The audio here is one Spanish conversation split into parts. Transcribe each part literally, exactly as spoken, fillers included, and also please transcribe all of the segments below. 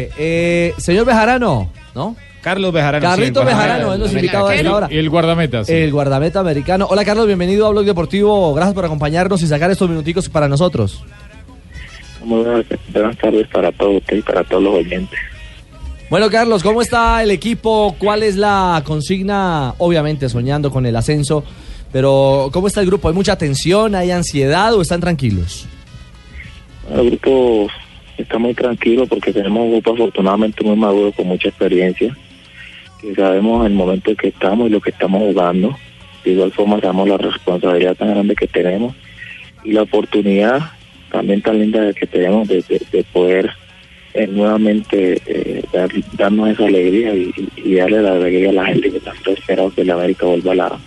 Eh, eh, señor Bejarano, ¿no? Carlos Bejarano. Carlito sí, Bejarano es nuestro invitado de ahora. El guardameta. Sí. El guardameta americano. Hola, Carlos, bienvenido a Blog Deportivo. Gracias por acompañarnos y sacar estos minuticos para nosotros. Muy buenas, buenas tardes para todos ustedes y para todos los oyentes. Bueno, Carlos, ¿cómo está el equipo? ¿Cuál es la consigna? Obviamente soñando con el ascenso, pero ¿cómo está el grupo? ¿Hay mucha tensión? ¿Hay ansiedad o están tranquilos? El grupo está muy tranquilo porque tenemos un grupo afortunadamente muy maduro, con mucha experiencia, que sabemos el momento en que estamos y lo que estamos jugando. De igual forma sabemos la responsabilidad tan grande que tenemos y la oportunidad también tan linda que tenemos de, de, de poder eh, nuevamente eh, dar, darnos esa alegría y, y darle la alegría a la gente que tanto esperaba que la América vuelva a la...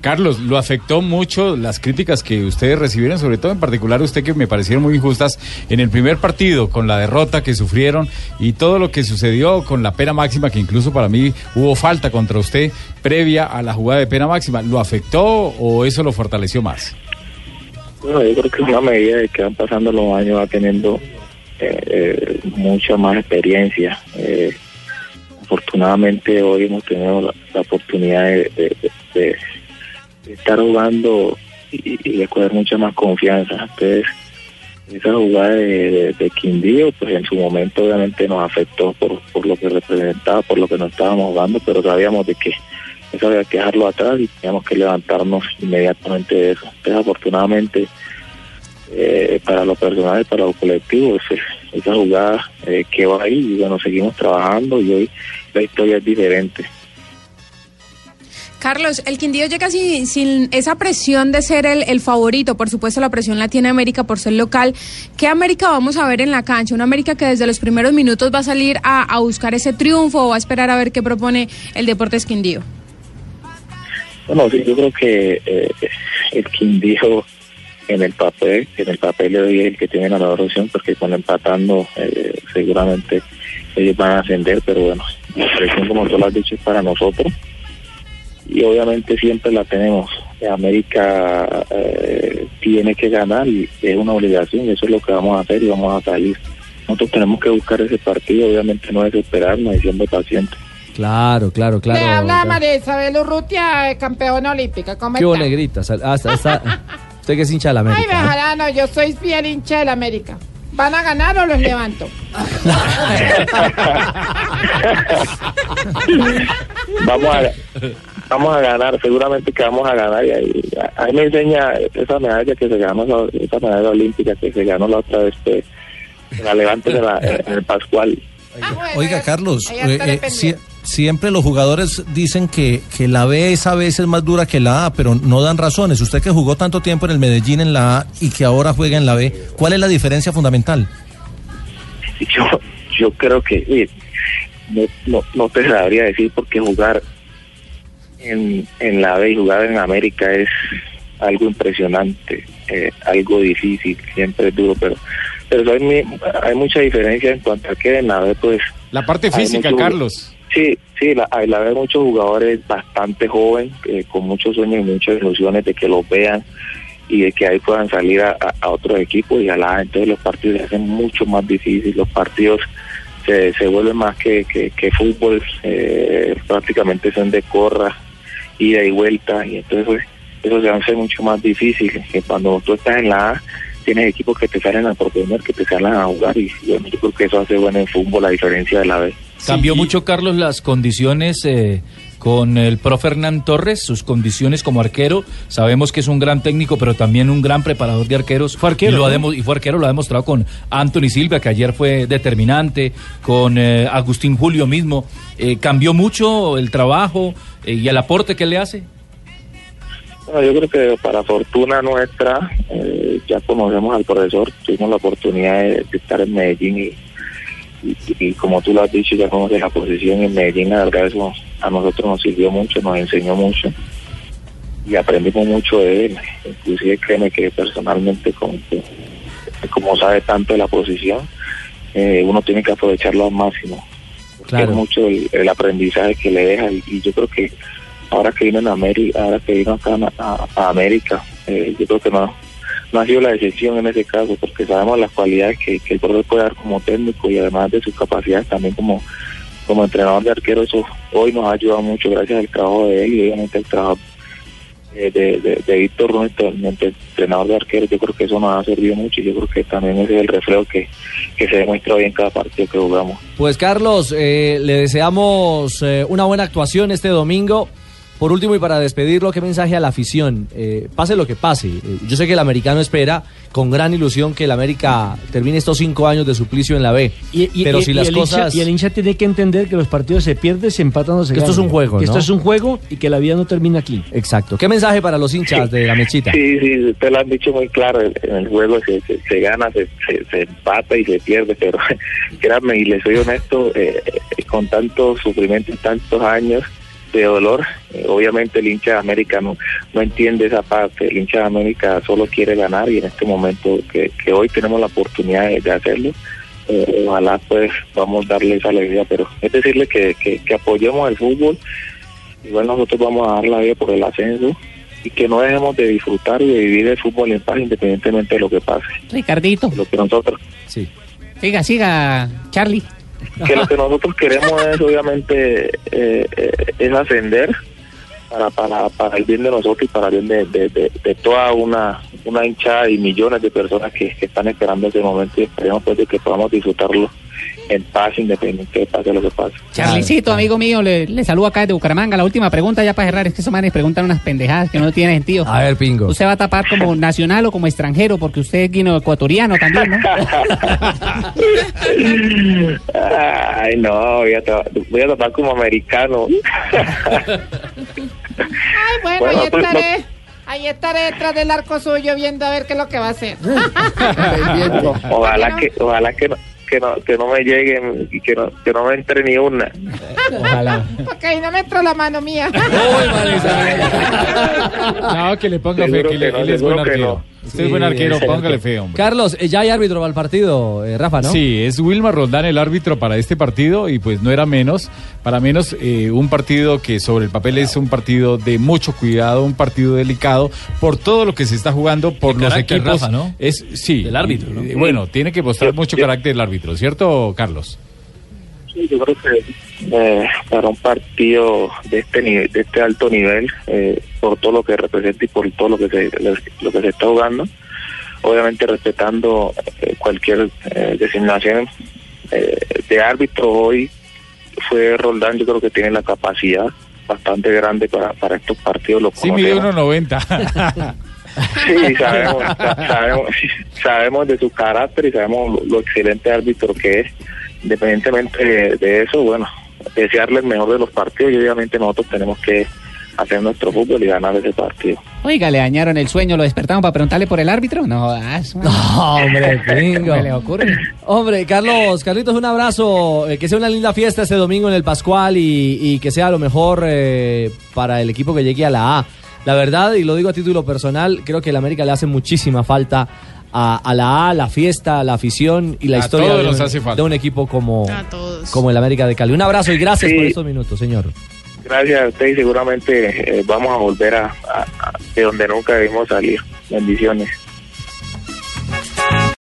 Carlos, lo afectó mucho las críticas que ustedes recibieron, sobre todo en particular usted, que me parecieron muy injustas en el primer partido, con la derrota que sufrieron y todo lo que sucedió con la pena máxima, que incluso para mí hubo falta contra usted previa a la jugada de pena máxima. ¿Lo afectó o eso lo fortaleció más? Bueno, yo creo que es una medida de que van pasando los años, va teniendo eh, eh, mucha más experiencia. Eh, afortunadamente hoy hemos tenido la, la oportunidad de, de, de, de estar jugando y, y acordar mucha más confianza. Entonces, esa jugada de, de, de Quindío, pues en su momento obviamente nos afectó por, por lo que representaba, por lo que nos estábamos jugando, pero sabíamos de que eso había que dejarlo atrás y teníamos que levantarnos inmediatamente de eso. Entonces, afortunadamente, eh, para los personales, para los colectivos, ese, esa jugada eh, quedó ahí y bueno, seguimos trabajando y hoy la historia es diferente. Carlos, el Quindío llega sin, sin esa presión de ser el, el favorito. Por supuesto, la presión la tiene América por ser local. ¿Qué América vamos a ver en la cancha? ¿Una América que desde los primeros minutos va a salir a, a buscar ese triunfo o va a esperar a ver qué propone el Deportes Quindío? Bueno, sí, yo creo que eh, el Quindío en el papel, en el papel de hoy es el que tiene la mejor opción, porque con empatando eh, seguramente ellos van a ascender, pero bueno, la presión, como tú lo has dicho, es para nosotros. Y obviamente siempre la tenemos. América eh, tiene que ganar y es una obligación, y eso es lo que vamos a hacer y vamos a salir. Nosotros tenemos que buscar ese partido, obviamente no desesperarnos y siendo pacientes. Claro, claro, claro. Le habla María Isabel Urrutia, campeona olímpica. ¿Cómo está? Qué bonegrita. Hasta, hasta, usted que es hincha de la América. Ay, Bejarano, yo soy bien hincha de la América. ¿Van a ganar o los levanto? Vamos a... Vamos a ganar, seguramente que vamos a ganar. Y ahí, ahí me enseña esa medalla que se ganó, esa medalla olímpica que se ganó la otra vez, que la levanten en, en el Pascual. Oiga, Carlos, eh, eh, si, siempre los jugadores dicen que, que la B es a veces más dura que la A, pero no dan razones. Usted que jugó tanto tiempo en el Medellín en la A y que ahora juega en la B, ¿cuál es la diferencia fundamental? Yo, yo creo que, oye, no, no, no te sabría decir, porque jugar En, en la B y jugar en América es algo impresionante, eh, algo difícil, siempre es duro, pero pero hay, hay mucha diferencia en cuanto a que en la B, pues... La parte física, mucho, Carlos. Sí, sí, la, la B hay muchos jugadores bastante jóvenes, eh, con muchos sueños y muchas ilusiones de que los vean y de que ahí puedan salir a, a, a otros equipos, y a la A. Entonces los partidos se hacen mucho más difíciles, los partidos se, se vuelven más que, que, que fútbol, eh, prácticamente son de corra, ida y vuelta, y entonces eso se hace mucho más difícil. Que cuando tú estás en la A, tienes equipos que te salen a proponer, que te salen a jugar, y yo creo que eso hace bueno en fútbol, la diferencia de la B. Sí. ¿Cambió mucho, Carlos, las condiciones eh, con el profe Hernán Torres, sus condiciones como arquero? Sabemos que es un gran técnico, pero también un gran preparador de arqueros. Fue arquero, y, lo ¿no? ha y fue arquero, lo ha demostrado con Anthony Silva, que ayer fue determinante, con eh, Agustín Julio mismo. Eh, ¿Cambió mucho el trabajo eh, y el aporte que le hace? Bueno, yo creo que para fortuna nuestra, eh, ya conocemos al profesor, tuvimos la oportunidad de, de estar en Medellín y, y, y como tú lo has dicho, ya conoces la posición en Medellín. La verdad eso a nosotros nos sirvió mucho, nos enseñó mucho y aprendimos mucho de él. Inclusive créeme que personalmente, como, como sabe tanto de la posición, eh, uno tiene que aprovecharlo al máximo. Claro. Es mucho el, el aprendizaje que le deja y, y yo creo que ahora que vino en América, ahora que vino acá a, a América, eh, yo creo que no, no ha sido la decisión en ese caso, porque sabemos las cualidades que, que el profesor puede dar como técnico y además de sus capacidades también como, como entrenador de arquero. Eso hoy nos ha ayudado mucho gracias al trabajo de él y obviamente al trabajo de, de, de, de Víctor, nuestro entrenador de arquero. Yo creo que eso nos ha servido mucho y yo creo que también ese es el reflejo que, que se demuestra hoy en cada partido que jugamos. Pues Carlos, eh, le deseamos eh, una buena actuación este domingo. Por último y para despedirlo, ¿qué mensaje a la afición? Eh, pase lo que pase, eh, yo sé que el americano espera con gran ilusión que el América termine estos cinco años de suplicio en la B, y, y, pero y, si y las cosas... Hincha, y el hincha tiene que entender que los partidos se pierden, se empatan o se ganan. Esto es un juego, que ¿no? Esto es un juego y que la vida no termina aquí. Exacto. ¿Qué mensaje para los hinchas sí, de la Mechita? Sí, sí, te lo han dicho muy claro, en el juego se, se, se gana, se, se, se empata y se pierde, pero créanme, y les soy honesto, eh, con tanto sufrimiento y tantos años de dolor, eh, obviamente el hincha de América no, no entiende esa parte. El hincha de América solo quiere ganar y en este momento que, que hoy tenemos la oportunidad de, de hacerlo, eh, ojalá pues vamos a darle esa alegría, pero es decirle que, que, que apoyemos el fútbol, igual nosotros vamos a dar la vida por el ascenso y que no dejemos de disfrutar y de vivir el fútbol en paz independientemente de lo que pase. Ricardito, lo que nosotros... Sí. Siga, siga, Charlie. Que lo que nosotros queremos es obviamente eh, eh, es ascender para, para, para el bien de nosotros y para el bien de, de, de, de toda una, una hinchada y millones de personas que, que están esperando ese momento y esperemos pues de que podamos disfrutarlo en paz, independiente de pase lo que pase. Charlicito, amigo mío, le, le saludo acá desde Bucaramanga. La última pregunta ya para cerrar, es que esos manes preguntan unas pendejadas que no tienen sentido. A ver, Pingo. Usted va a tapar como nacional o como extranjero, porque usted es guineoecuatoriano también, ¿no? Ay, no, voy a, tapar, voy a tapar como americano. Ay, bueno, bueno ahí pues, estaré. No... Ahí estaré detrás del arco suyo viendo a ver qué es lo que va a hacer. Ojalá que, ojalá que no. Que no, que no me lleguen y que no, que no me entre ni una. Ojalá. Porque ahí no me entró la mano mía. No, que le ponga fe, que, le, que no, él es buen arquero. No. Usted sí, es buen arquero, póngale fe, hombre. Carlos, ya hay árbitro para el partido, eh, Rafa, ¿no? Sí, es Wilma Rondán el árbitro para este partido y pues no era menos, para menos eh, un partido que sobre el papel es un partido de mucho cuidado, un partido delicado por todo lo que se está jugando, por el los equipos. Rafa, ¿no? Es sí. El árbitro, ¿no? Bueno, tiene que mostrar sí, mucho sí. carácter el árbitro, ¿cierto, Carlos? Sí, yo creo que eh, para un partido de este nivel, de este alto nivel, eh, por todo lo que representa y por todo lo que se, lo que se está jugando, obviamente respetando eh, cualquier eh, designación eh, de árbitro. Hoy fue Roldán, yo creo que tiene la capacidad bastante grande para, para estos partidos. Lo sí, mide uno noventa. Sí, sabemos, sabemos, sabemos de su carácter y sabemos lo, lo excelente árbitro que es. Independientemente de, de eso, bueno, desearle el mejor de los partidos y obviamente nosotros tenemos que hacer nuestro fútbol y ganar ese partido. Oiga, le dañaron el sueño, lo despertamos para preguntarle por el árbitro. No, no hombre, Pingo. ¿Qué le ocurre? Hombre, Carlos, Carlitos, un abrazo, eh, que sea una linda fiesta este domingo en el Pascual y, y que sea lo mejor eh, para el equipo que llegue a la A. La verdad, y lo digo a título personal, creo que el América le hace muchísima falta A, a la A, la fiesta, la afición y la a historia de un, de un equipo como, como el América de Cali. Un abrazo y gracias sí. por estos minutos, señor. Gracias a usted y seguramente eh, vamos a volver a, a, a de donde nunca debimos salir. Bendiciones.